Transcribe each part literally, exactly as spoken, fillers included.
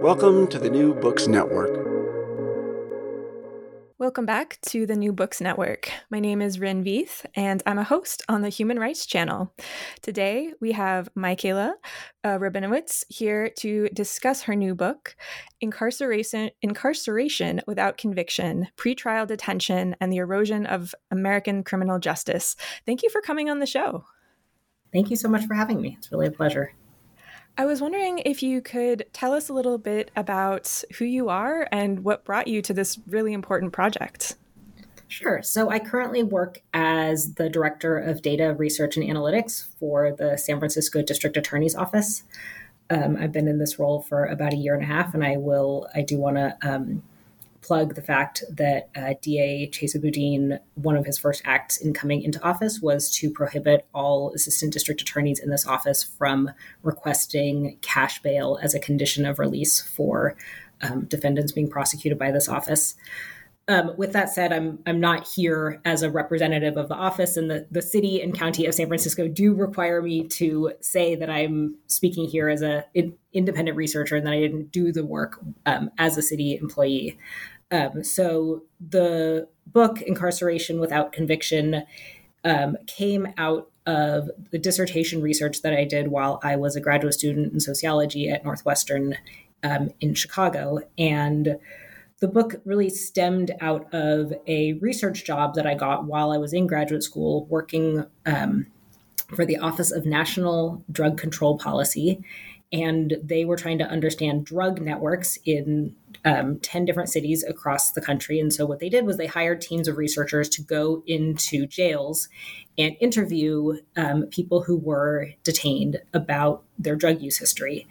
Welcome to the New Books Network. Welcome back to the New Books Network. My name is Rin Vieth, and I'm a host on the Human Rights Channel. Today, we have Michaela uh, Rabinowitz here to discuss her new book, Incarceration, Incarceration Without Conviction, Pretrial Detention, and the Erosion of American Criminal Justice. Thank you for coming on the show. Thank you so much for having me. It's really a pleasure. I was wondering if you could tell us a little bit about who you are and what brought you to this really important project. Sure. So I currently work as the Director of Data, Research, and Analytics for the San Francisco District Attorney's Office. Um, I've been in this role for about a year and a half, and I will, I do want to um, plug the fact that uh, D A Chesa Boudin, one of his first acts in coming into office was to prohibit all assistant district attorneys in this office from requesting cash bail as a condition of release for um, defendants being prosecuted by this office. Um, with that said, I'm I'm not here as a representative of the office, and the, the city and county of San Francisco do require me to say that I'm speaking here as an in, independent researcher and that I didn't do the work um, as a city employee. Um, so the book, Incarceration Without Conviction, um, came out of the dissertation research that I did while I was a graduate student in sociology at Northwestern um, in Chicago. And the book really stemmed out of a research job that I got while I was in graduate school working um, for the Office of National Drug Control Policy. And they were trying to understand drug networks in um, ten different cities across the country. And so what they did was they hired teams of researchers to go into jails and interview um, people who were detained about their drug use history.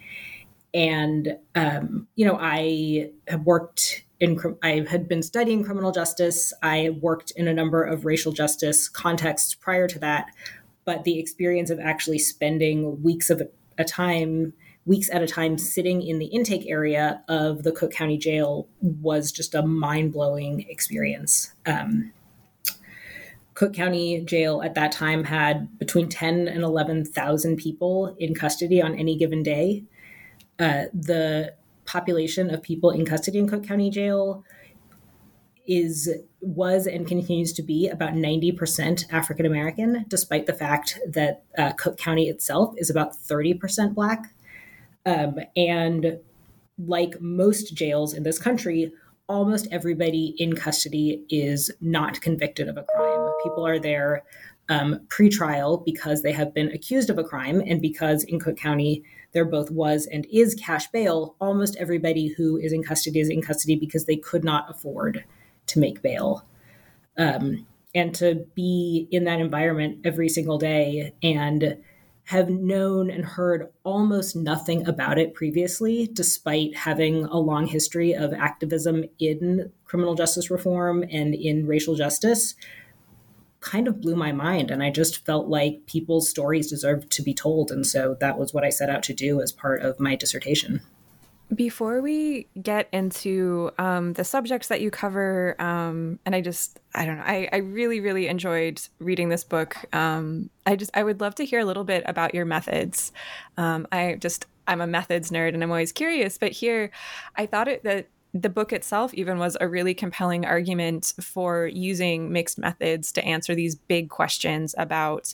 And, um, you know, I have worked in, I had been studying criminal justice. I worked in a number of racial justice contexts prior to that, but the experience of actually spending weeks of a time, weeks at a time sitting in the intake area of the Cook County Jail was just a mind-blowing experience. Um, Cook County Jail at that time had between ten and eleven thousand people in custody on any given day. Uh, the population of people in custody in Cook County Jail is, was, and continues to be about ninety percent African American, despite the fact that uh, Cook County itself is about thirty percent Black. Um, and like most jails in this country, almost everybody in custody is not convicted of a crime. People are there um, pre-trial because they have been accused of a crime, and because in Cook County, there both was and is cash bail, almost everybody who is in custody is in custody because they could not afford to make bail. Um, and to be in that environment every single day and have known and heard almost nothing about it previously, despite having a long history of activism in criminal justice reform and in racial justice, kind of blew my mind. And I just felt like people's stories deserved to be told. And so that was what I set out to do as part of my dissertation. Before we get into um, the subjects that you cover, um, and I just, I don't know, I, I really, really enjoyed reading this book. Um, I just, I would love to hear a little bit about your methods. Um, I just, I'm a methods nerd and I'm always curious, but here I thought it, that the book itself even was a really compelling argument for using mixed methods to answer these big questions about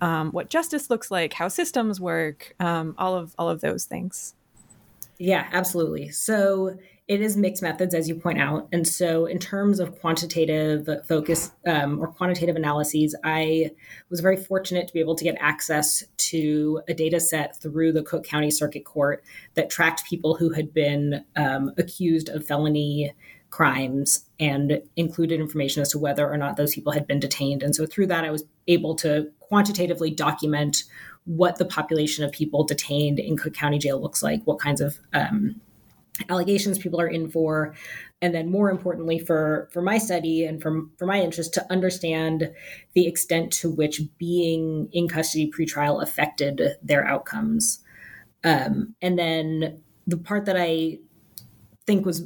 um, what justice looks like, how systems work, um, all of all of those things. Yeah, absolutely. So it is mixed methods, as you point out. And so in terms of quantitative focus um, or quantitative analyses, I was very fortunate to be able to get access to a data set through the Cook County Circuit Court that tracked people who had been um, accused of felony crimes and included information as to whether or not those people had been detained. And so through that, I was able to quantitatively document what the population of people detained in Cook County Jail looks like, what kinds of um, allegations people are in for, and then more importantly for, for my study and for, for my interest to understand the extent to which being in custody pretrial affected their outcomes. Um, and then the part that I think was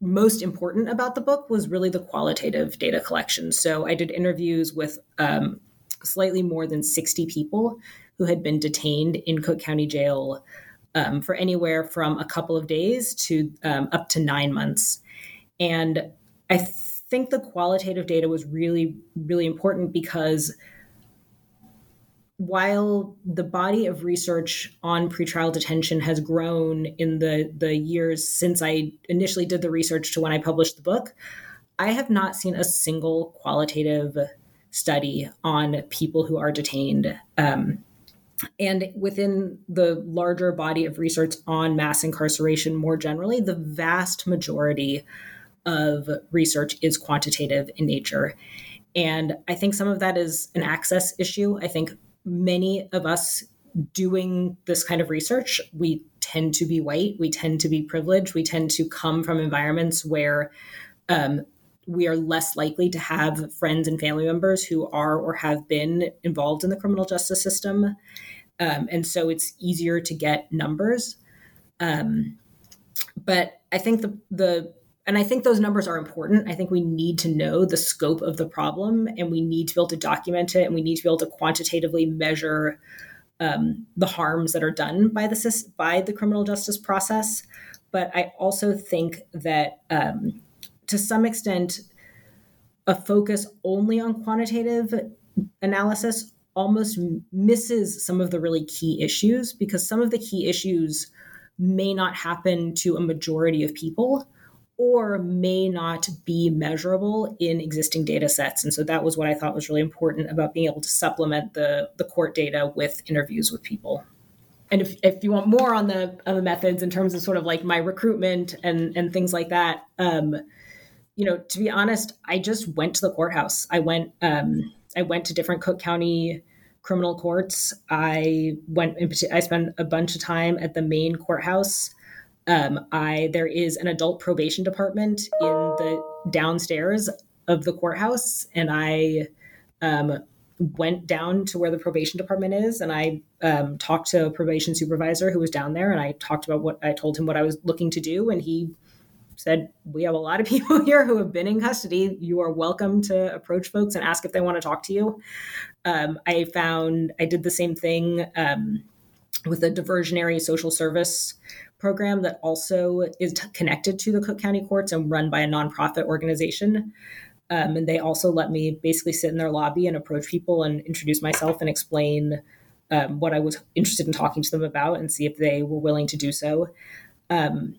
most important about the book was really the qualitative data collection. So I did interviews with um, slightly more than sixty people who had been detained in Cook County Jail um, for anywhere from a couple of days to um, up to nine months. And I think the qualitative data was really, really important because while the body of research on pretrial detention has grown in the, the years since I initially did the research to when I published the book, I have not seen a single qualitative study on people who are detained. Um, and within the larger body of research on mass incarceration more generally, the vast majority of research is quantitative in nature. And I think some of that is an access issue. I think many of us doing this kind of research, we tend to be white, we tend to be privileged, we tend to come from environments where um, we are less likely to have friends and family members who are or have been involved in the criminal justice system. Um, and so it's easier to get numbers. Um, but I think the, the And I think those numbers are important. I think we need to know the scope of the problem, and we need to be able to document it, and we need to be able to quantitatively measure um, the harms that are done by the by the criminal justice process. But I also think that um, to some extent, a focus only on quantitative analysis almost misses some of the really key issues, because some of the key issues may not happen to a majority of people, or may not be measurable in existing data sets. And so that was what I thought was really important about being able to supplement the, the court data with interviews with people. And if, if you want more on the, on the methods in terms of sort of like my recruitment and, and things like that, um, you know, to be honest, I just went to the courthouse. I went, um, I went to different Cook County criminal courts. I went, in, I spent a bunch of time at the main courthouse. Um, I there is an adult probation department in the downstairs of the courthouse, and I um, went down to where the probation department is, and I um, talked to a probation supervisor who was down there, and I talked about what I told him what I was looking to do, and he said, "We have a lot of people here who have been in custody. You are welcome to approach folks and ask if they want to talk to you." Um, I found I did the same thing um, with a diversionary social service program that also is t- connected to the Cook County courts and run by a nonprofit organization. Um, and they also let me basically sit in their lobby and approach people and introduce myself and explain um, what I was interested in talking to them about and see if they were willing to do so. Um,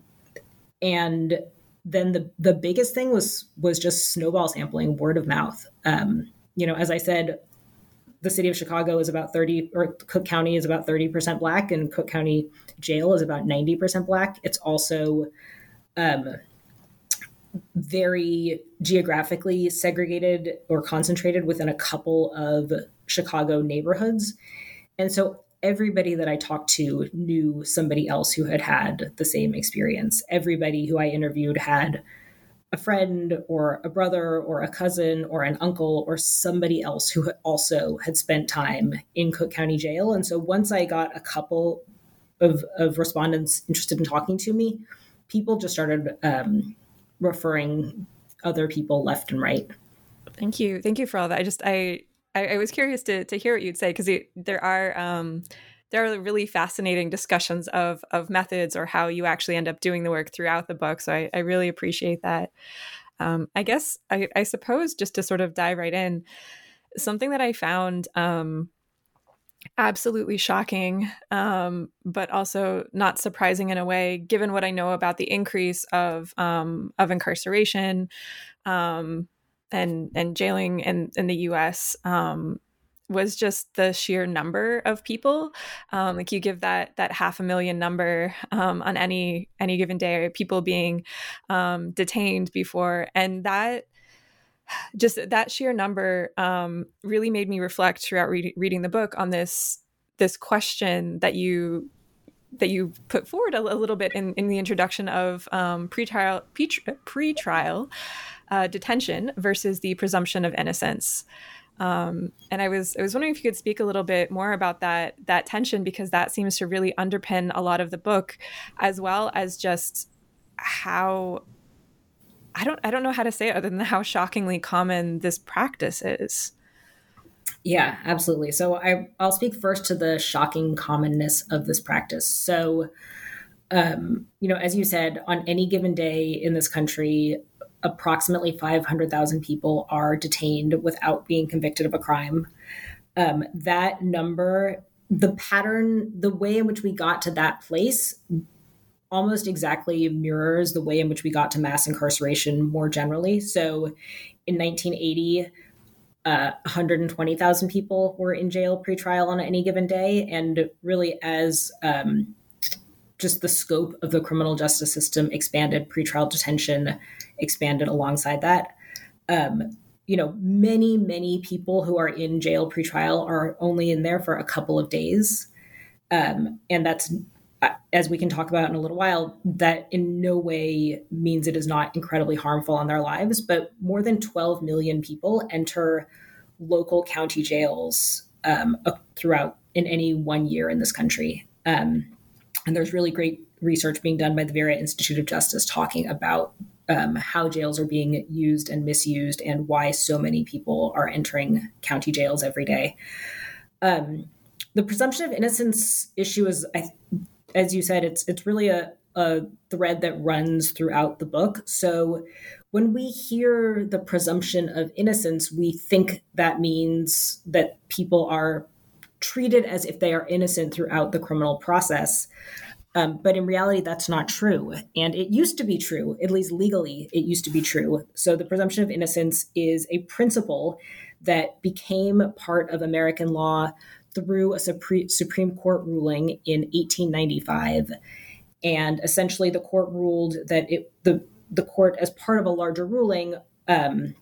and then the the biggest thing was was just snowball sampling, word of mouth. Um, you know, as I said, the city of Chicago is about thirty, or Cook County is about thirty percent Black, and Cook County jail is about ninety percent Black. It's also um, very geographically segregated or concentrated within a couple of Chicago neighborhoods. And so everybody that I talked to knew somebody else who had had the same experience. Everybody who I interviewed had a friend or a brother or a cousin or an uncle or somebody else who also had spent time in Cook County jail. And so once I got a couple of, of respondents interested in talking to me, people just started um, referring other people left and right. Thank you. Thank you for all that. I just, I, I, I was curious to to hear what you'd say, because there are, um, there are really fascinating discussions of of methods or how you actually end up doing the work throughout the book. So I, I really appreciate that. Um, I guess I, I suppose just to sort of dive right in, something that I found um, absolutely shocking, um, but also not surprising in a way, given what I know about the increase of um, of incarceration um, and and jailing in, in the U S, um, was just the sheer number of people. Um, like you give that that half a million number um, on any any given day, or people being um, detained before, and that just that sheer number um, really made me reflect throughout re- reading the book on this this question that you that you put forward a, a little bit in, in the introduction of um, pretrial pre- pretrial uh, detention versus the presumption of innocence. Um, and I was I was wondering if you could speak a little bit more about that that tension, because that seems to really underpin a lot of the book, as well as just how I don't I don't know how to say it other than how shockingly common this practice is. Yeah, absolutely. So I, I'll speak first to the shocking commonness of this practice. So, um, you know, as you said, on any given day in this country, approximately five hundred thousand people are detained without being convicted of a crime. Um, that number, the pattern, the way in which we got to that place almost exactly mirrors the way in which we got to mass incarceration more generally. So in nineteen eighty, Uh, one hundred twenty thousand people were in jail pretrial on any given day. And really, as um, just the scope of the criminal justice system expanded, pretrial detention expanded alongside that. Um, you know, many, many people who are in jail pretrial are only in there for a couple of days. Um, and that's, as we can talk about in a little while, that in no way means it is not incredibly harmful on their lives. But more than twelve million people enter local county jails um, throughout in any one year in this country. Um, and there's really great research being done by the Vera Institute of Justice talking about um, how jails are being used and misused and why so many people are entering county jails every day. Um, the presumption of innocence issue is, I th- As you said, it's it's really a, a thread that runs throughout the book. So when we hear the presumption of innocence, we think that means that people are treated as if they are innocent throughout the criminal process. Um, but in reality, that's not true. And it used to be true, at least legally, it used to be true. So the presumption of innocence is a principle that became part of American law through a Supreme Court ruling in eighteen ninety-five. And essentially the court ruled that it, the, the court, as part of a larger ruling, um,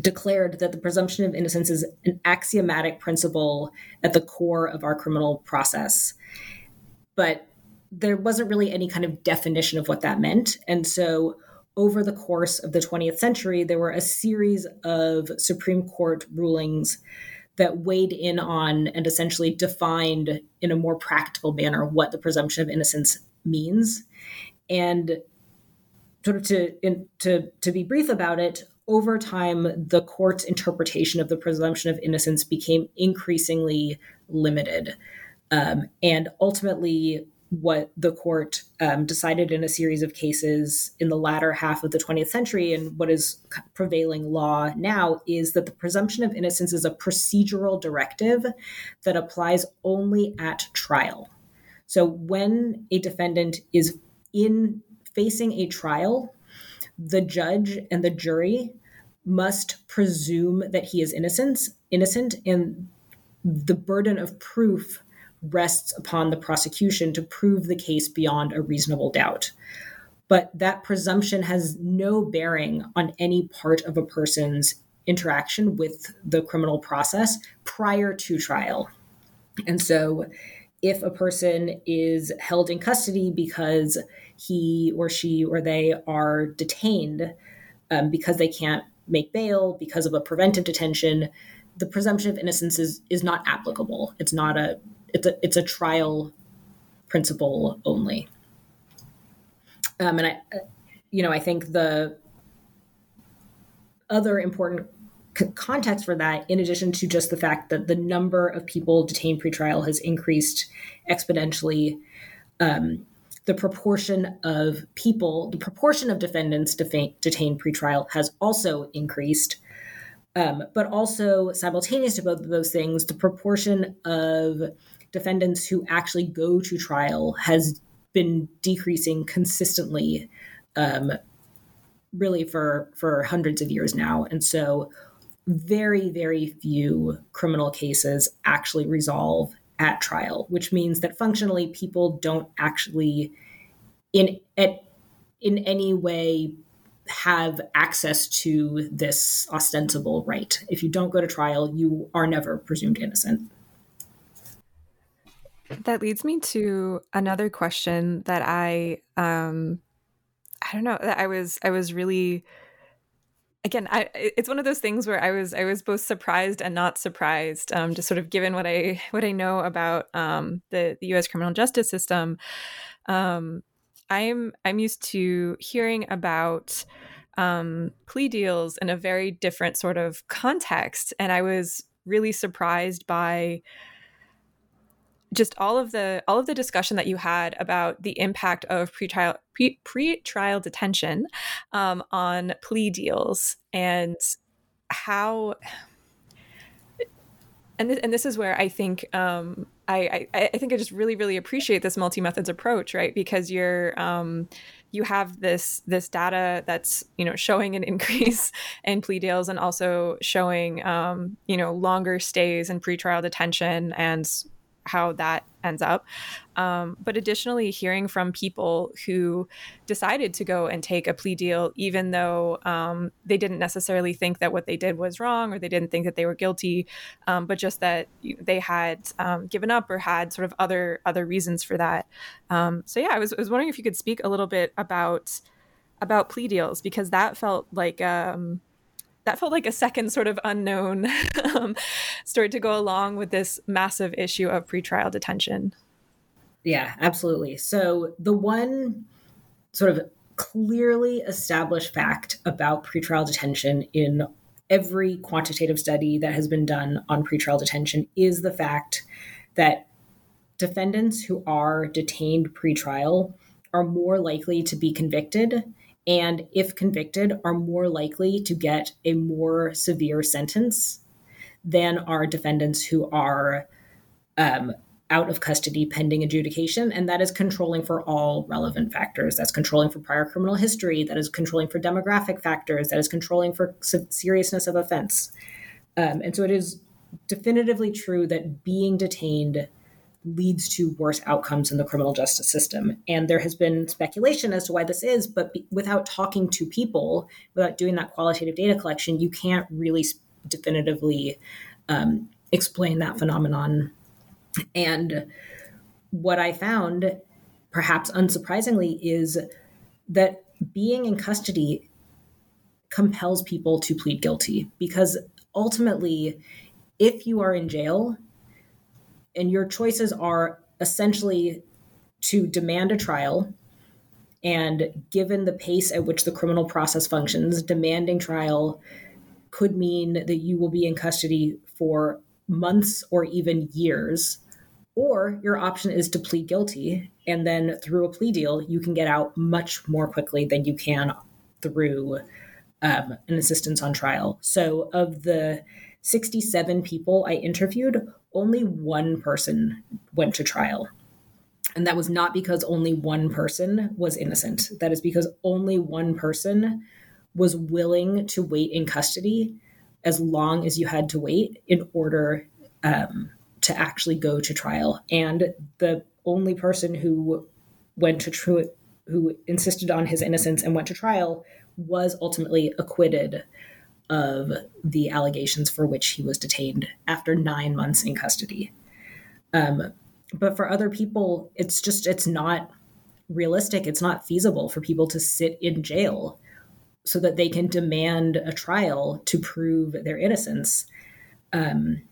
declared that the presumption of innocence is an axiomatic principle at the core of our criminal process. But there wasn't really any kind of definition of what that meant. And so over the course of the twentieth century, there were a series of Supreme Court rulings that weighed in on and essentially defined in a more practical manner what the presumption of innocence means. And sort of to, in, to, to be brief about it, over time, the court's interpretation of the presumption of innocence became increasingly limited. Um, and ultimately, what the court um, decided in a series of cases in the latter half of the twentieth century and what is prevailing law now is that the presumption of innocence is a procedural directive that applies only at trial. So when a defendant is in facing a trial, the judge and the jury must presume that he is innocent, innocent, and the burden of proof rests upon the prosecution to prove the case beyond a reasonable doubt. But that presumption has no bearing on any part of a person's interaction with the criminal process prior to trial. And so if a person is held in custody because he or she or they are detained um, because they can't make bail because of a preventive detention, the presumption of innocence is, is not applicable. It's not a It's a, it's a trial principle only. Um, and I, you know, I think the other important c- context for that, in addition to just the fact that the number of people detained pretrial has increased exponentially, um, the proportion of people, the proportion of defendants defa- detained pretrial has also increased. Um, but also simultaneous to both of those things, the proportion of defendants who actually go to trial has been decreasing consistently, um, really for, for hundreds of years now. And so very, very few criminal cases actually resolve at trial, which means that functionally people don't actually in, at, in any way have access to this ostensible right. If you don't go to trial, you are never presumed innocent. That leads me to another question that I, um, I don't know. I was, I was really, again, I, it's one of those things where I was, I was both surprised and not surprised, um, just sort of given what I, what I know about, um, the, the U S criminal justice system. Um, I'm I'm used to hearing about um, plea deals in a very different sort of context. And I was really surprised by just all of the all of the discussion that you had about the impact of pretrial pre, pre-trial detention um, on plea deals, and how and th- and this is where I think um, I, I I think I just really really appreciate this multi-methods approach, right? Because you're um, you have this this data that's, you know, showing an increase in plea deals, and also showing um, you know longer stays in pretrial detention and how that ends up. Um, but additionally, hearing from people who decided to go and take a plea deal, even though um, they didn't necessarily think that what they did was wrong, or they didn't think that they were guilty, um, but just that they had um, given up or had sort of other other reasons for that. Um, so yeah, I was, I was wondering if you could speak a little bit about about plea deals, because that felt like um, That felt like a second sort of unknown um, story to go along with this massive issue of pretrial detention. Yeah, absolutely. So the one sort of clearly established fact about pretrial detention in every quantitative study that has been done on pretrial detention is the fact that defendants who are detained pretrial are more likely to be convicted, and if convicted, are more likely to get a more severe sentence than are defendants who are um, out of custody pending adjudication. And that is controlling for all relevant factors. That's controlling for prior criminal history. That is controlling for demographic factors. That is controlling for seriousness of offense. Um, and so it is definitively true that being detained leads to worse outcomes in the criminal justice system. And there has been speculation as to why this is, but be, without talking to people, without doing that qualitative data collection, you can't really definitively um, explain that phenomenon. And what I found, perhaps unsurprisingly, is that being in custody compels people to plead guilty, because ultimately, if you are in jail, and your choices are essentially to demand a trial, and given the pace at which the criminal process functions, demanding trial could mean that you will be in custody for months or even years, or your option is to plead guilty. And then through a plea deal, you can get out much more quickly than you can through um, an assistance on trial. So of the sixty-seven people I interviewed, only one person went to trial. And that was not because only one person was innocent. That is because only one person was willing to wait in custody as long as you had to wait in order um, to actually go to trial. And the only person who went to tr- who insisted on his innocence and went to trial was ultimately acquitted of the allegations for which he was detained after nine months in custody. Um, but for other people, it's just, it's not realistic. It's not feasible for people to sit in jail so that they can demand a trial to prove their innocence. Um,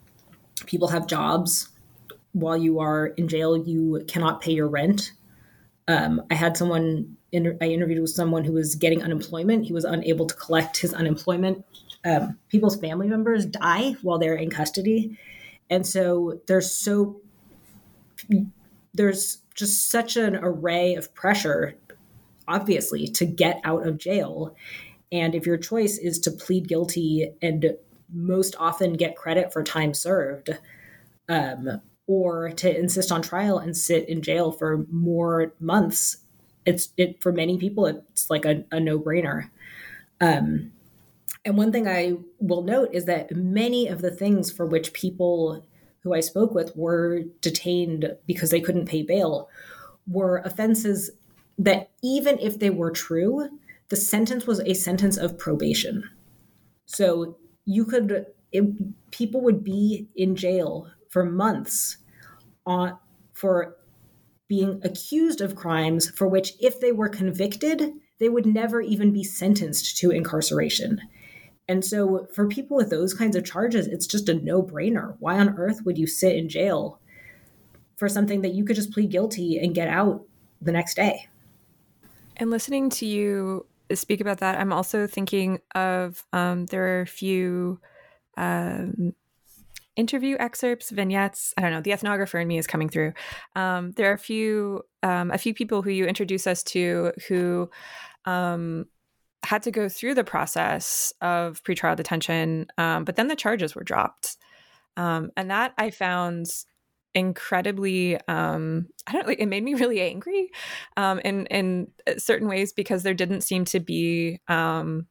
people have jobs. While you are in jail, you cannot pay your rent. Um, I had someone, inter- I interviewed with someone who was getting unemployment. He was unable to collect his unemployment. Um, people's family members die while they're in custody. And so there's so, there's just such an array of pressure, obviously, to get out of jail. And if your choice is to plead guilty and most often get credit for time served, um, or to insist on trial and sit in jail for more months, it's it for many people, it's like a, a no-brainer. Um, And one thing I will note is that many of the things for which people who I spoke with were detained because they couldn't pay bail were offenses that, even if they were true, the sentence was a sentence of probation. So you could, it, people would be in jail for months on, for being accused of crimes for which, if they were convicted, they would never even be sentenced to incarceration. And so for people with those kinds of charges, it's just a no-brainer. Why on earth would you sit in jail for something that you could just plead guilty and get out the next day? And listening to you speak about that, I'm also thinking of um, there are a few um, interview excerpts, vignettes. I don't know. The ethnographer in me is coming through. Um, there are a few, um, a few people who you introduce us to who um, had to go through the process of pretrial detention, um, but then the charges were dropped. Um, and that I found incredibly, um, I don't know, it made me really angry um, in, in certain ways, because there didn't seem to be, um,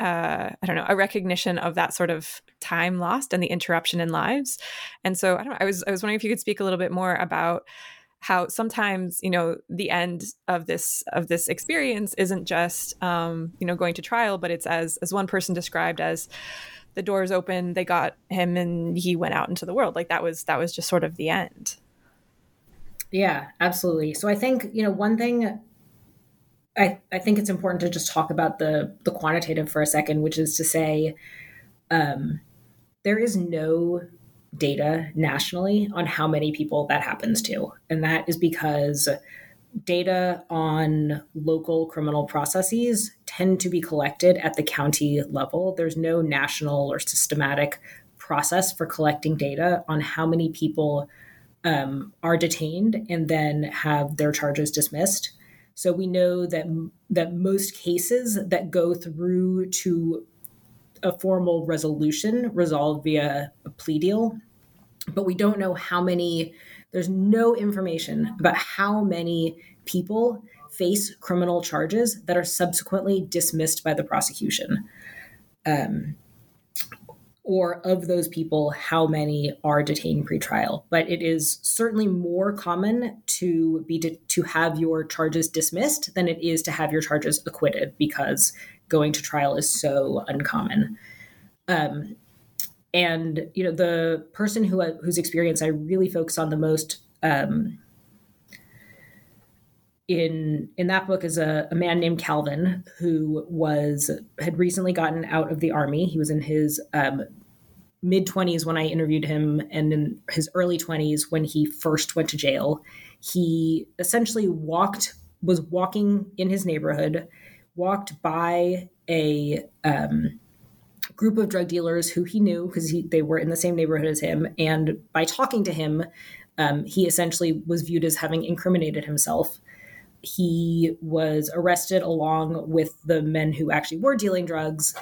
uh, I don't know, a recognition of that sort of time lost and the interruption in lives. And so I don't know, I was, I was wondering if you could speak a little bit more about how sometimes, you know, the end of this, of this experience isn't just, um, you know, going to trial, but it's as, as one person described as, the doors open, they got him and he went out into the world. Like that was, that was just sort of the end. Yeah, absolutely. So I think, you know, one thing I, I think it's important to just talk about the, the quantitative for a second, which is to say, um, there is no data nationally on how many people that happens to. And that is because data on local criminal processes tend to be collected at the county level. There's no national or systematic process for collecting data on how many people um, are detained and then have their charges dismissed. So we know that that most cases that go through to a formal resolution resolved via a plea deal, but we don't know how many. There's no information about how many people face criminal charges that are subsequently dismissed by the prosecution. Um, or of those people, how many are detained pretrial. But it is certainly more common to be de- to have your charges dismissed than it is to have your charges acquitted, because going to trial is so uncommon. Um, And, you know, the person who whose experience I really focus on the most um, in in that book is a, a man named Calvin, who was had recently gotten out of the Army. He was in his um, mid-twenties when I interviewed him, and in his early twenties when he first went to jail. He essentially walked, was walking in his neighborhood, walked by a... Um, group of drug dealers who he knew because they were in the same neighborhood as him. And by talking to him, um, he essentially was viewed as having incriminated himself. He was arrested along with the men who actually were dealing drugs.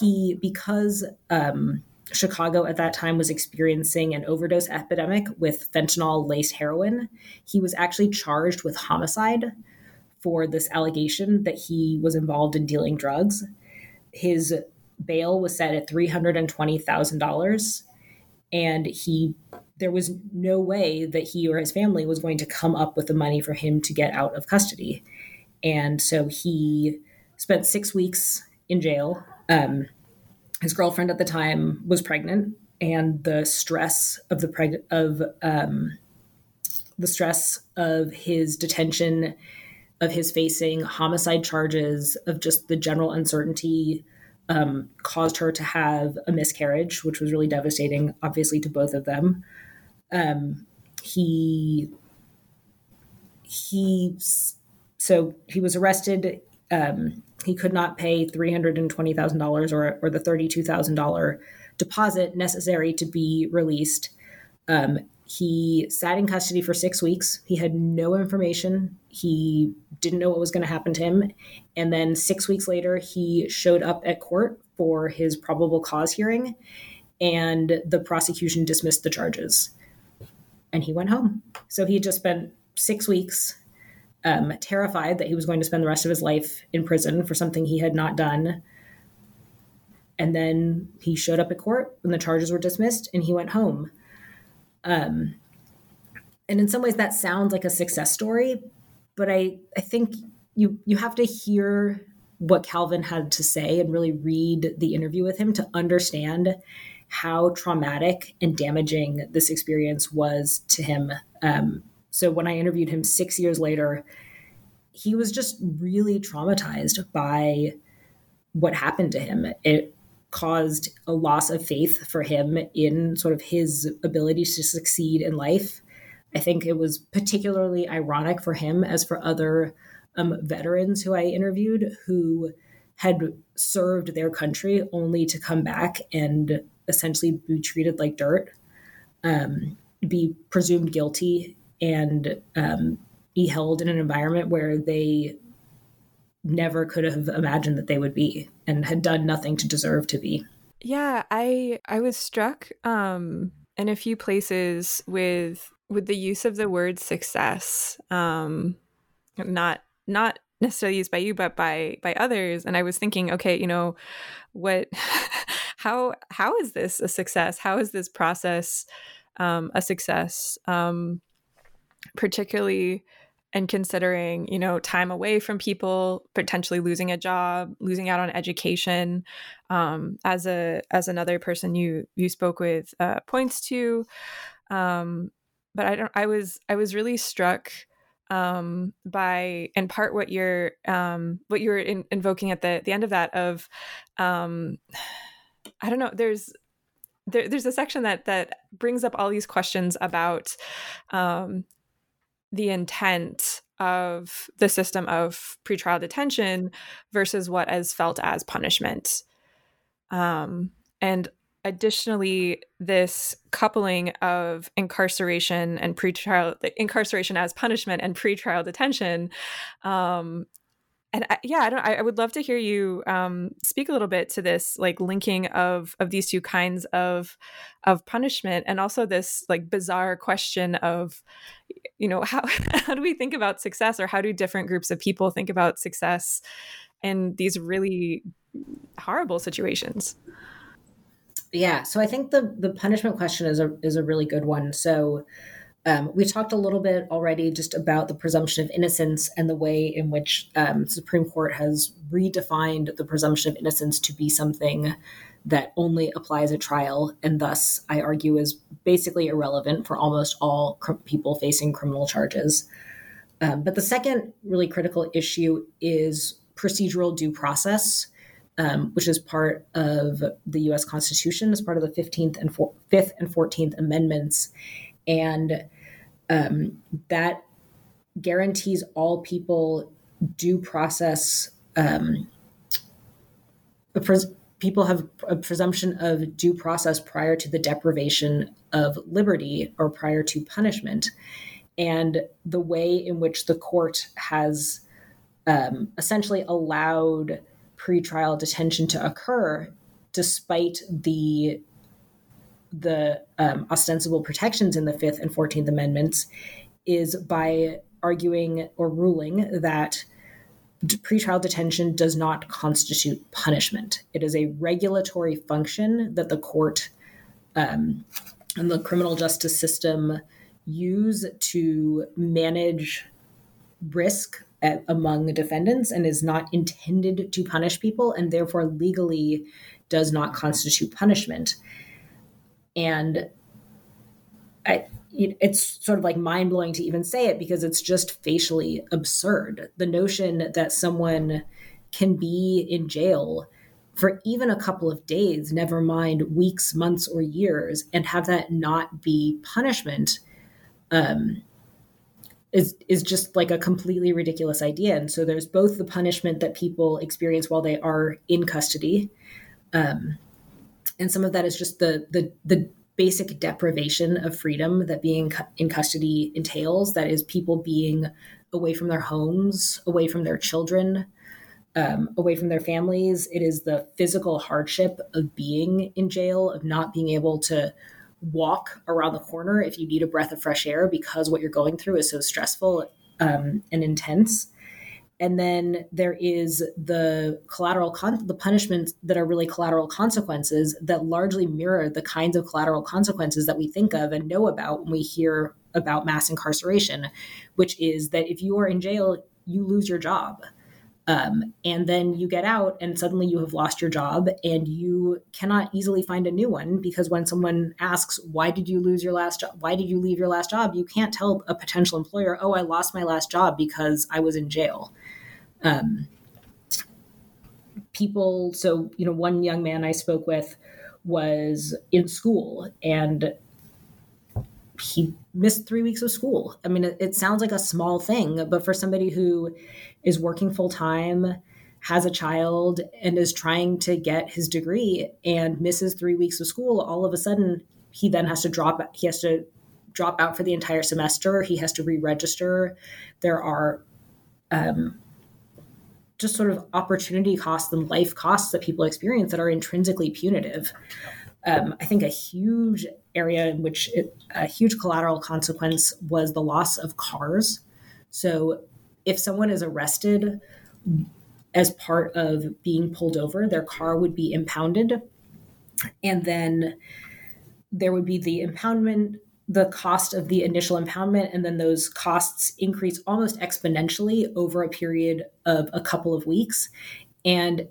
He, because um, Chicago at that time was experiencing an overdose epidemic with fentanyl-laced heroin, he was actually charged with homicide for this allegation that he was involved in dealing drugs. His bail was set at three hundred twenty thousand dollars, and he, there was no way that he or his family was going to come up with the money for him to get out of custody. And so he spent six weeks in jail. Um, his girlfriend at the time was pregnant, and the stress of the preg- of um, the stress of his detention, of his facing homicide charges, of just the general uncertainty, Um, caused her to have a miscarriage, which was really devastating, obviously, to both of them. Um, he, he, so he was arrested. Um, he could not pay three hundred twenty thousand dollars or, or the thirty-two thousand dollars deposit necessary to be released. Um, he sat in custody for six weeks. He had no information. He didn't know what was going to happen to him. And then six weeks later, he showed up at court for his probable cause hearing, and the prosecution dismissed the charges, and he went home. So he had just spent six weeks um, terrified that he was going to spend the rest of his life in prison for something he had not done. And then he showed up at court when the charges were dismissed, and he went home. Um, and in some ways that sounds like a success story, but I, I think you, you have to hear what Calvin had to say and really read the interview with him to understand how traumatic and damaging this experience was to him. Um, so when I interviewed him six years later, he was just really traumatized by what happened to him. It caused a loss of faith for him in sort of his ability to succeed in life. I think it was particularly ironic for him, as for other um, veterans who I interviewed who had served their country only to come back and essentially be treated like dirt. um, be presumed guilty and um, be held in an environment where they never could have imagined that they would be and had done nothing to deserve to be. Yeah, I I was struck um, in a few places with with the use of the word success, um, not not necessarily used by you, but by by others. And I was thinking, okay, you know, what, how how is this a success? How is this process um, a success? Um, particularly. And considering, you know, time away from people, potentially losing a job, losing out on education, um, as a as another person you you spoke with uh, points to, um, but I don't. I was I was really struck um, by, in part, what you're um, what you were in, invoking at the the end of that of, um, I don't know. There's. There, there's a section that that brings up all these questions about. Um, the intent of the system of pretrial detention versus what is felt as punishment. Um, and additionally, this coupling of incarceration and pretrial incarceration as punishment and pretrial detention. Um, and I, yeah, I don't, I, I would love to hear you um, speak a little bit to this, like linking of, of these two kinds of, of punishment, and also this like bizarre question of, you know, how, how do we think about success, or how do different groups of people think about success in these really horrible situations? Yeah. So I think the, the punishment question is a, is a really good one. So Um, we talked a little bit already just about the presumption of innocence and the way in which um, the Supreme Court has redefined the presumption of innocence to be something that only applies at trial, and thus, I argue, is basically irrelevant for almost all cr- people facing criminal charges. Um, but the second really critical issue is procedural due process, um, which is part of the U S Constitution, as part of the fifteenth and fourteenth Amendments. And um, that guarantees all people due process. Um, pres- people have a presumption of due process prior to the deprivation of liberty or prior to punishment. And the way in which the court has um, essentially allowed pretrial detention to occur, despite the the um, ostensible protections in the fifth and fourteenth Amendments, is by arguing or ruling that pretrial detention does not constitute punishment. It is a regulatory function that the court um, and the criminal justice system use to manage risk at, among defendants, and is not intended to punish people, and therefore legally does not constitute punishment. And I, it's sort of like mind-blowing to even say it, because it's just facially absurd. The notion that someone can be in jail for even a couple of days, never mind weeks, months, or years, and have that not be punishment um, is is just like a completely ridiculous idea. And so there's both the punishment that people experience while they are in custody, um, and some of that is just the, the the basic deprivation of freedom that being in custody entails. That is, people being away from their homes, away from their children, um, away from their families. It is the physical hardship of being in jail, of not being able to walk around the corner if you need a breath of fresh air, because what you're going through is so stressful um, and intense. And then there is the collateral, con- the punishments that are really collateral consequences that largely mirror the kinds of collateral consequences that we think of and know about when we hear about mass incarceration, which is that if you are in jail, you lose your job. Um, and then you get out and suddenly you have lost your job, and you cannot easily find a new one, because when someone asks, why did you lose your last job? Why did you leave your last job? You can't tell a potential employer, oh, I lost my last job because I was in jail. Um, people, so, you know, one young man I spoke with was in school, and he missed three weeks of school. I mean, it, it sounds like a small thing, but for somebody who is working full time, has a child, and is trying to get his degree and misses three weeks of school, all of a sudden he then has to drop, he has to drop out for the entire semester. He has to re-register. There are um, just sort of opportunity costs and life costs that people experience that are intrinsically punitive. Um, I think a huge area in which it, a huge collateral consequence was the loss of cars. So if someone is arrested as part of being pulled over, their car would be impounded. And then there would be the impoundment, the cost of the initial impoundment, and then those costs increase almost exponentially over a period of a couple of weeks. And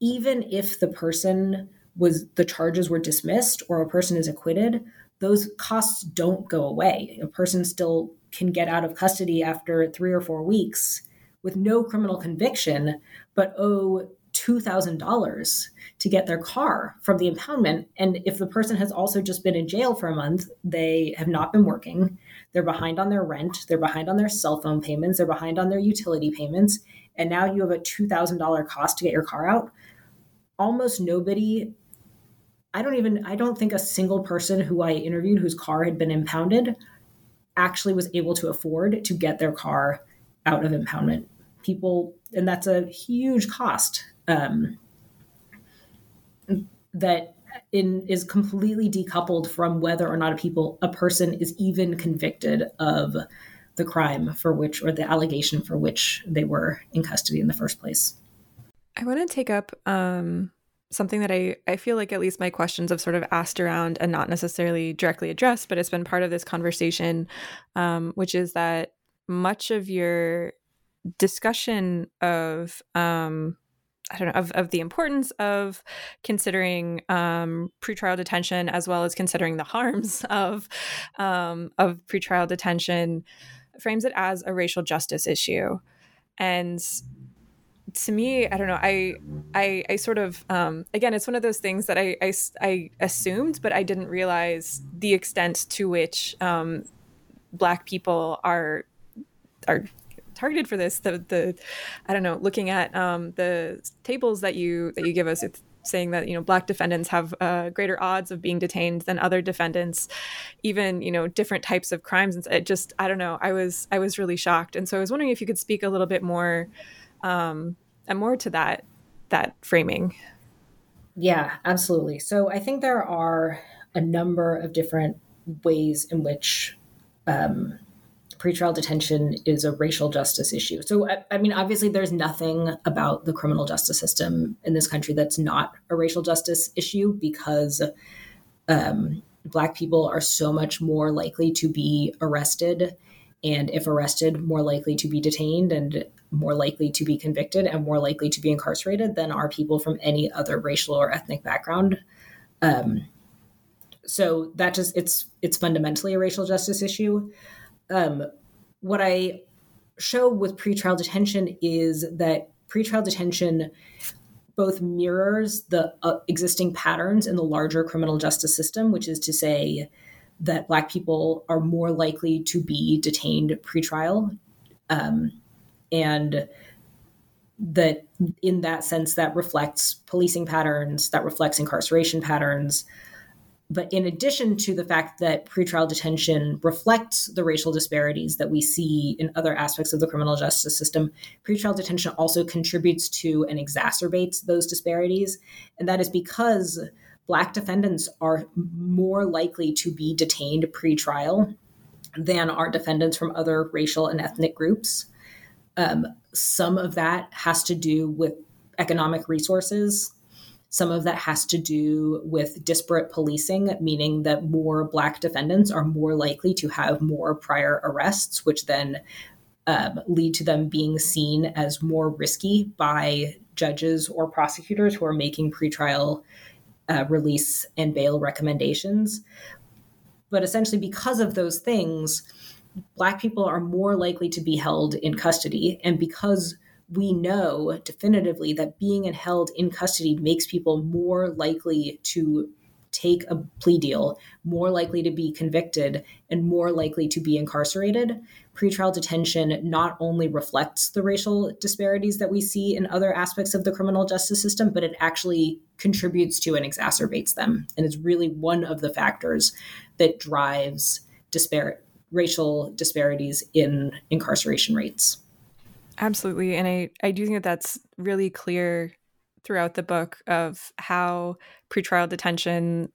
even if the person was, the charges were dismissed or a person is acquitted, those costs don't go away. A person still can get out of custody after three or four weeks with no criminal conviction, but owe two thousand dollars to get their car from the impoundment. And if the person has also just been in jail for a month, they have not been working, they're behind on their rent, they're behind on their cell phone payments, they're behind on their utility payments, and now you have a two thousand dollars cost to get your car out. Almost nobody, I don't even, I don't think a single person who I interviewed whose car had been impounded actually was able to afford to get their car out of impoundment. People, and that's a huge cost um, that in, is completely decoupled from whether or not a people, a person is even convicted of the crime for which, or the allegation for which they were in custody in the first place. I want to take up um, something that I, I feel like at least my questions have sort of asked around and not necessarily directly addressed, but it's been part of this conversation, um, which is that much of your discussion of, um, I don't know, of, of the importance of considering um, pretrial detention, as well as considering the harms of um, of pretrial detention, frames it as a racial justice issue. And to me, I don't know, I I, I sort of, um, again, it's one of those things that I, I, I assumed, but I didn't realize the extent to which um, Black people are are targeted for this. The, the I don't know, looking at um, the tables that you that you give us, it's saying that, you know, Black defendants have uh, greater odds of being detained than other defendants, even, you know, different types of crimes. It just, I don't know, I was I was really shocked. And so I was wondering if you could speak a little bit more Um, and more to that, that framing. Yeah, absolutely. So I think there are a number of different ways in which um, pretrial detention is a racial justice issue. So, I, I mean, obviously there's nothing about the criminal justice system in this country that's not a racial justice issue, because um, Black people are so much more likely to be arrested, and if arrested, more likely to be detained and more likely to be convicted and more likely to be incarcerated than are people from any other racial or ethnic background. Um, so that just, it's it's fundamentally a racial justice issue. Um, what I show with pretrial detention is that pretrial detention both mirrors the uh, existing patterns in the larger criminal justice system, which is to say that Black people are more likely to be detained pretrial. Um, and that in that sense, that reflects policing patterns, that reflects incarceration patterns. But in addition to the fact that pretrial detention reflects the racial disparities that we see in other aspects of the criminal justice system, pretrial detention also contributes to and exacerbates those disparities. And that is because Black defendants are more likely to be detained pretrial than are defendants from other racial and ethnic groups. Um, some of that has to do with economic resources. Some of that has to do with disparate policing, meaning that more Black defendants are more likely to have more prior arrests, which then um, lead to them being seen as more risky by judges or prosecutors who are making pretrial Uh, release and bail recommendations. But essentially, because of those things, Black people are more likely to be held in custody. And because we know definitively that being held in custody makes people more likely to take a plea deal, more likely to be convicted and more likely to be incarcerated. Pretrial detention not only reflects the racial disparities that we see in other aspects of the criminal justice system, but it actually contributes to and exacerbates them. And it's really one of the factors that drives disparate racial disparities in incarceration rates. Absolutely. And I, I do think that that's really clear throughout the book of how pretrial detention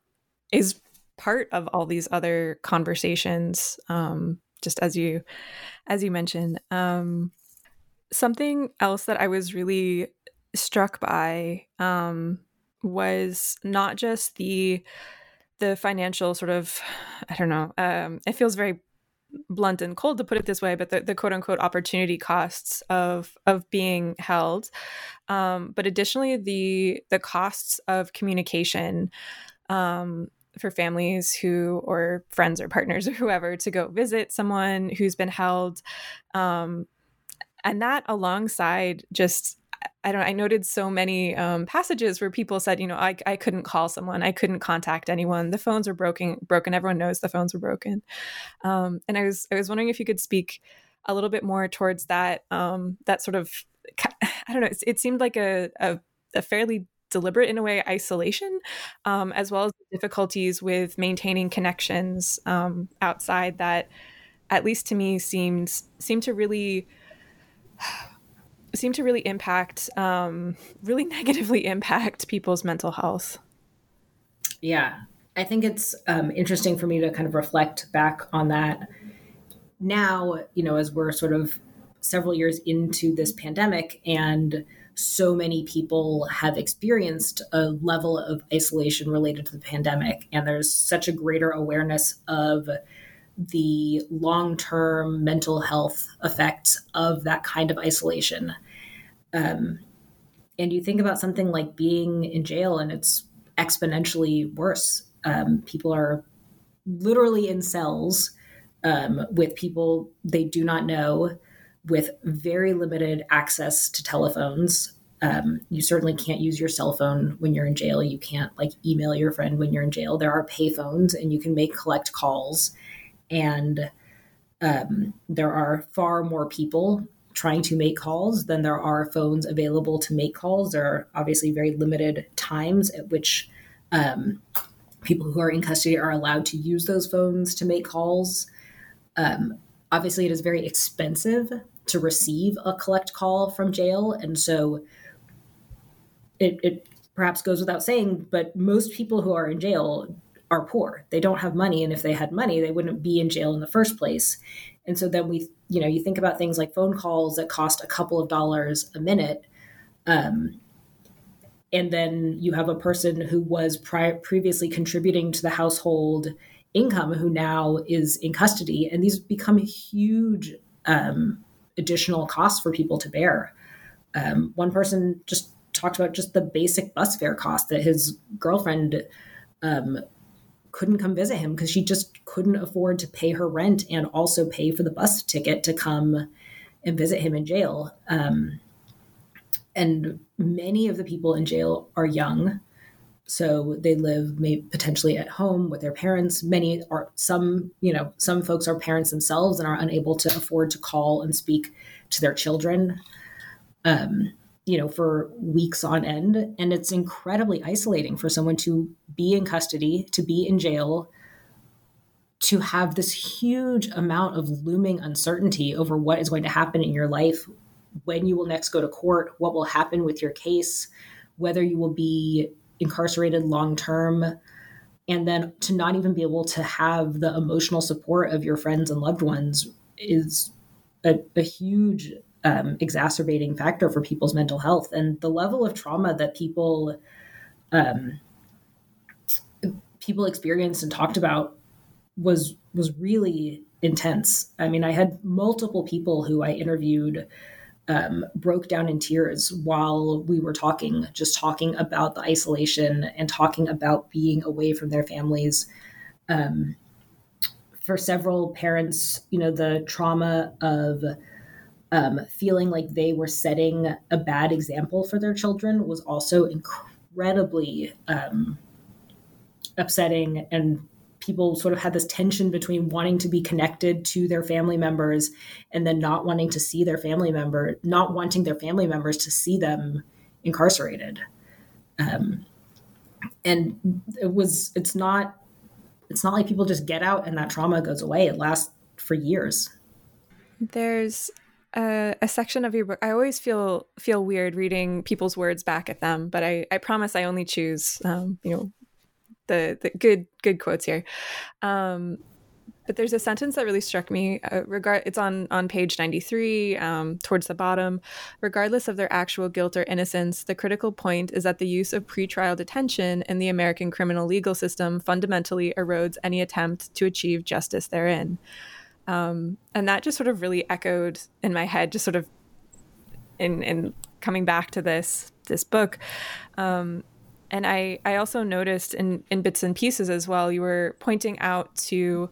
is part of all these other conversations, um, just as you as you mentioned. Um, something else that I was really struck by um, was not just the the financial sort of, I don't know, um, it feels very blunt and cold to put it this way, but the, the quote unquote opportunity costs of of being held. Um, but additionally, the the costs of communication um, for families who, or friends or partners or whoever, to go visit someone who's been held. Um, and that alongside just, I don't I noted so many um, passages where people said, you know, I, I couldn't call someone. I couldn't contact anyone. The phones were broken. broken. Everyone knows the phones were broken. Um, and I was I was wondering if you could speak a little bit more towards that, um, that sort of, I don't know, it, it seemed like a, a, a fairly deliberate, in a way, isolation, um, as well as difficulties with maintaining connections um, outside that, at least to me, seemed, seemed to really... seem to really impact, um, really negatively impact people's mental health. Yeah, I think it's um, interesting for me to kind of reflect back on that now, you know, as we're sort of several years into this pandemic, and so many people have experienced a level of isolation related to the pandemic. And there's such a greater awareness of the long-term mental health effects of that kind of isolation. Um, and you think about something like being in jail, and it's exponentially worse. Um, people are literally in cells um, with people they do not know, with very limited access to telephones. Um, you certainly can't use your cell phone when you're in jail. You can't like email your friend when you're in jail. There are pay phones and you can make collect calls. And um, there are far more people trying to make calls than there are phones available to make calls. There are obviously very limited times at which um, people who are in custody are allowed to use those phones to make calls. Um, obviously, it is very expensive to receive a collect call from jail. And so it, it perhaps goes without saying, but most people who are in jail are poor. They don't have money. And if they had money, they wouldn't be in jail in the first place. And so then we, you know, you think about things like phone calls that cost a couple of dollars a minute. Um, and then you have a person who was prior, previously contributing to the household income who now is in custody. And these become huge um, additional costs for people to bear. Um, one person just talked about just the basic bus fare cost that his girlfriend um couldn't come visit him because she just couldn't afford to pay her rent and also pay for the bus ticket to come and visit him in jail. Um, and many of the people in jail are young, so they live maybe potentially at home with their parents. Many are some, you know, some folks are parents themselves and are unable to afford to call and speak to their children, um, you know, for weeks on end. And it's incredibly isolating for someone to be in custody, to be in jail, to have this huge amount of looming uncertainty over what is going to happen in your life, when you will next go to court, what will happen with your case, whether you will be incarcerated long-term, and then to not even be able to have the emotional support of your friends and loved ones is a, a huge Um, exacerbating factor for people's mental health. And the level of trauma that people um, people experienced and talked about was was really intense. I mean, I had multiple people who I interviewed um, broke down in tears while we were talking, just talking about the isolation and talking about being away from their families. Um, for several parents, you know, the trauma of Um, feeling like they were setting a bad example for their children was also incredibly um, upsetting, and people sort of had this tension between wanting to be connected to their family members and then not wanting to see their family member, not wanting their family members to see them incarcerated. Um, and it was, it's not, it's not like people just get out and that trauma goes away. It lasts for years. There's a, a section of your book. I always feel, feel weird reading people's words back at them, but I, I promise I only choose, um, you know, The, the good good quotes here, um, but there's a sentence that really struck me. Uh, regard it's on on page ninety-three, um, towards the bottom. Regardless of their actual guilt or innocence, the critical point is that the use of pretrial detention in the American criminal legal system fundamentally erodes any attempt to achieve justice therein. Um, and that just sort of really echoed in my head, just sort of in in coming back to this this book. Um, And I, I also noticed in, in bits and pieces as well, you were pointing out to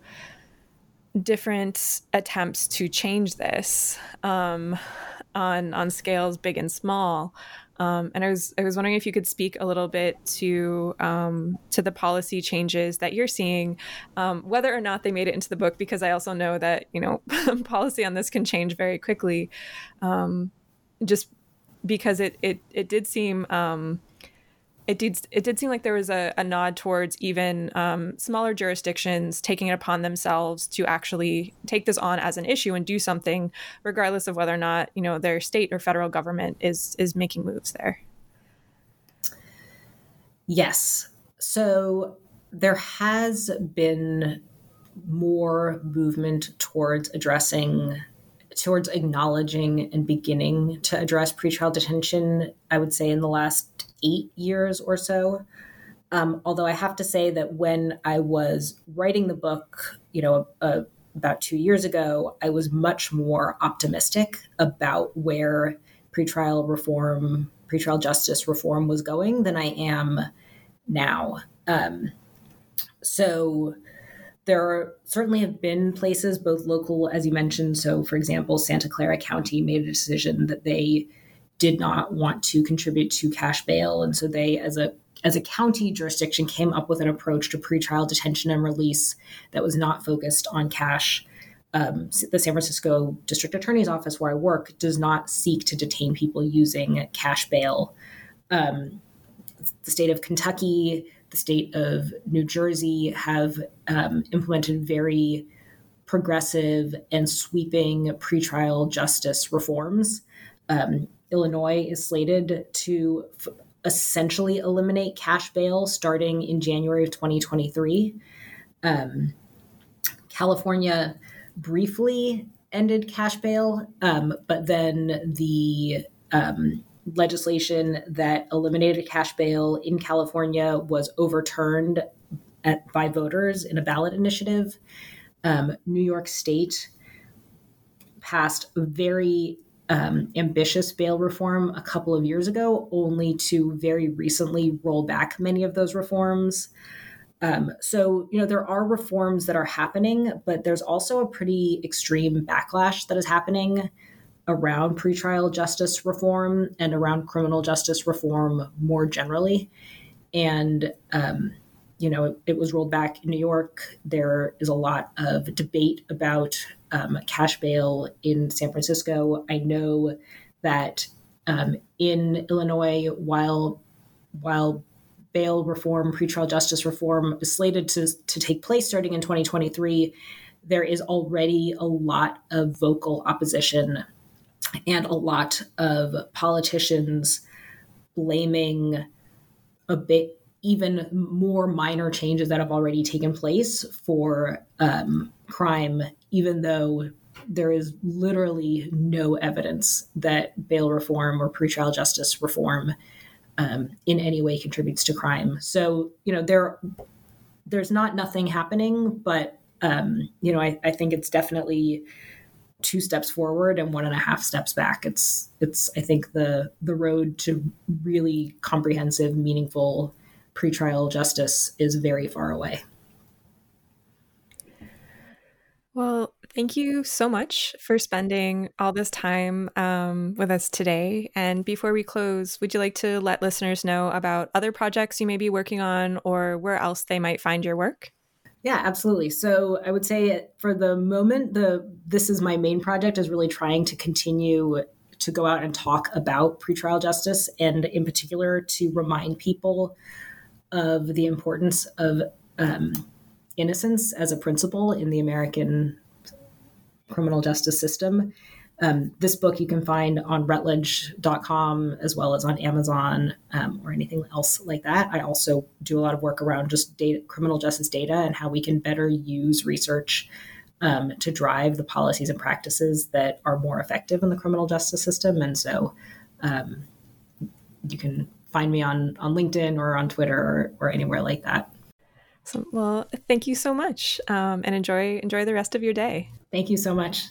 different attempts to change this, um, on on scales big and small. Um, and I was I was wondering if you could speak a little bit to um, to the policy changes that you're seeing, um, whether or not they made it into the book, because I also know that, you know, policy on this can change very quickly, um, just because it it it did seem. Um, It did it did seem like there was a, a nod towards even um, smaller jurisdictions taking it upon themselves to actually take this on as an issue and do something, regardless of whether or not, you know, their state or federal government is is making moves there. Yes. So there has been more movement towards addressing, towards acknowledging and beginning to address pretrial detention, I would say, in the last eight years or so. Um, although I have to say that when I was writing the book, you know, uh, about two years ago, I was much more optimistic about where pretrial reform, pretrial justice reform was going than I am now. Um, so there are, certainly have been places, both local, as you mentioned. So, for example, Santa Clara County made a decision that they did not want to contribute to cash bail. And so they, as a as a county jurisdiction, came up with an approach to pretrial detention and release that was not focused on cash. Um, the San Francisco District Attorney's Office, where I work, does not seek to detain people using cash bail. Um, the state of Kentucky, the state of New Jersey have um, implemented very progressive and sweeping pretrial justice reforms. Um, Illinois is slated to f- essentially eliminate cash bail starting in January of twenty twenty-three. Um, California briefly ended cash bail, um, but then the um, legislation that eliminated cash bail in California was overturned at, by voters in a ballot initiative. Um, New York State passed a very Um, ambitious bail reform a couple of years ago, only to very recently roll back many of those reforms. Um, so, you know, there are reforms that are happening, but there's also a pretty extreme backlash that is happening around pretrial justice reform and around criminal justice reform more generally. And, um, you know, it, it was rolled back in New York. There is a lot of debate about Um, cash bail in San Francisco. I know that um, in Illinois, while while bail reform, pretrial justice reform is slated to, to take place starting in twenty twenty-three, there is already a lot of vocal opposition and a lot of politicians blaming a bit even more minor changes that have already taken place for um, crime, even though there is literally no evidence that bail reform or pretrial justice reform um, in any way contributes to crime. So, you know, there, there's not nothing happening, but, um, you know, I, I think it's definitely two steps forward and one and a half steps back. It's, it's, I think the, the road to really comprehensive, meaningful pretrial justice is very far away. Well, Thank you so much for spending all this time um, with us today. And before we close, would you like to let listeners know about other projects you may be working on or where else they might find your work? Yeah, absolutely. So I would say for the moment, the this is my main project is really trying to continue to go out and talk about pretrial justice and in particular to remind people of the importance of um, innocence as a principle in the American criminal justice system. Um, this book you can find on Routledge dot com as well as on Amazon um, or anything else like that. I also do a lot of work around just data, criminal justice data and how we can better use research um, to drive the policies and practices that are more effective in the criminal justice system. And so um, you can find me on, on LinkedIn or on Twitter or, or anywhere like that. So, well, thank you so much um, and enjoy enjoy the rest of your day. Thank you so much.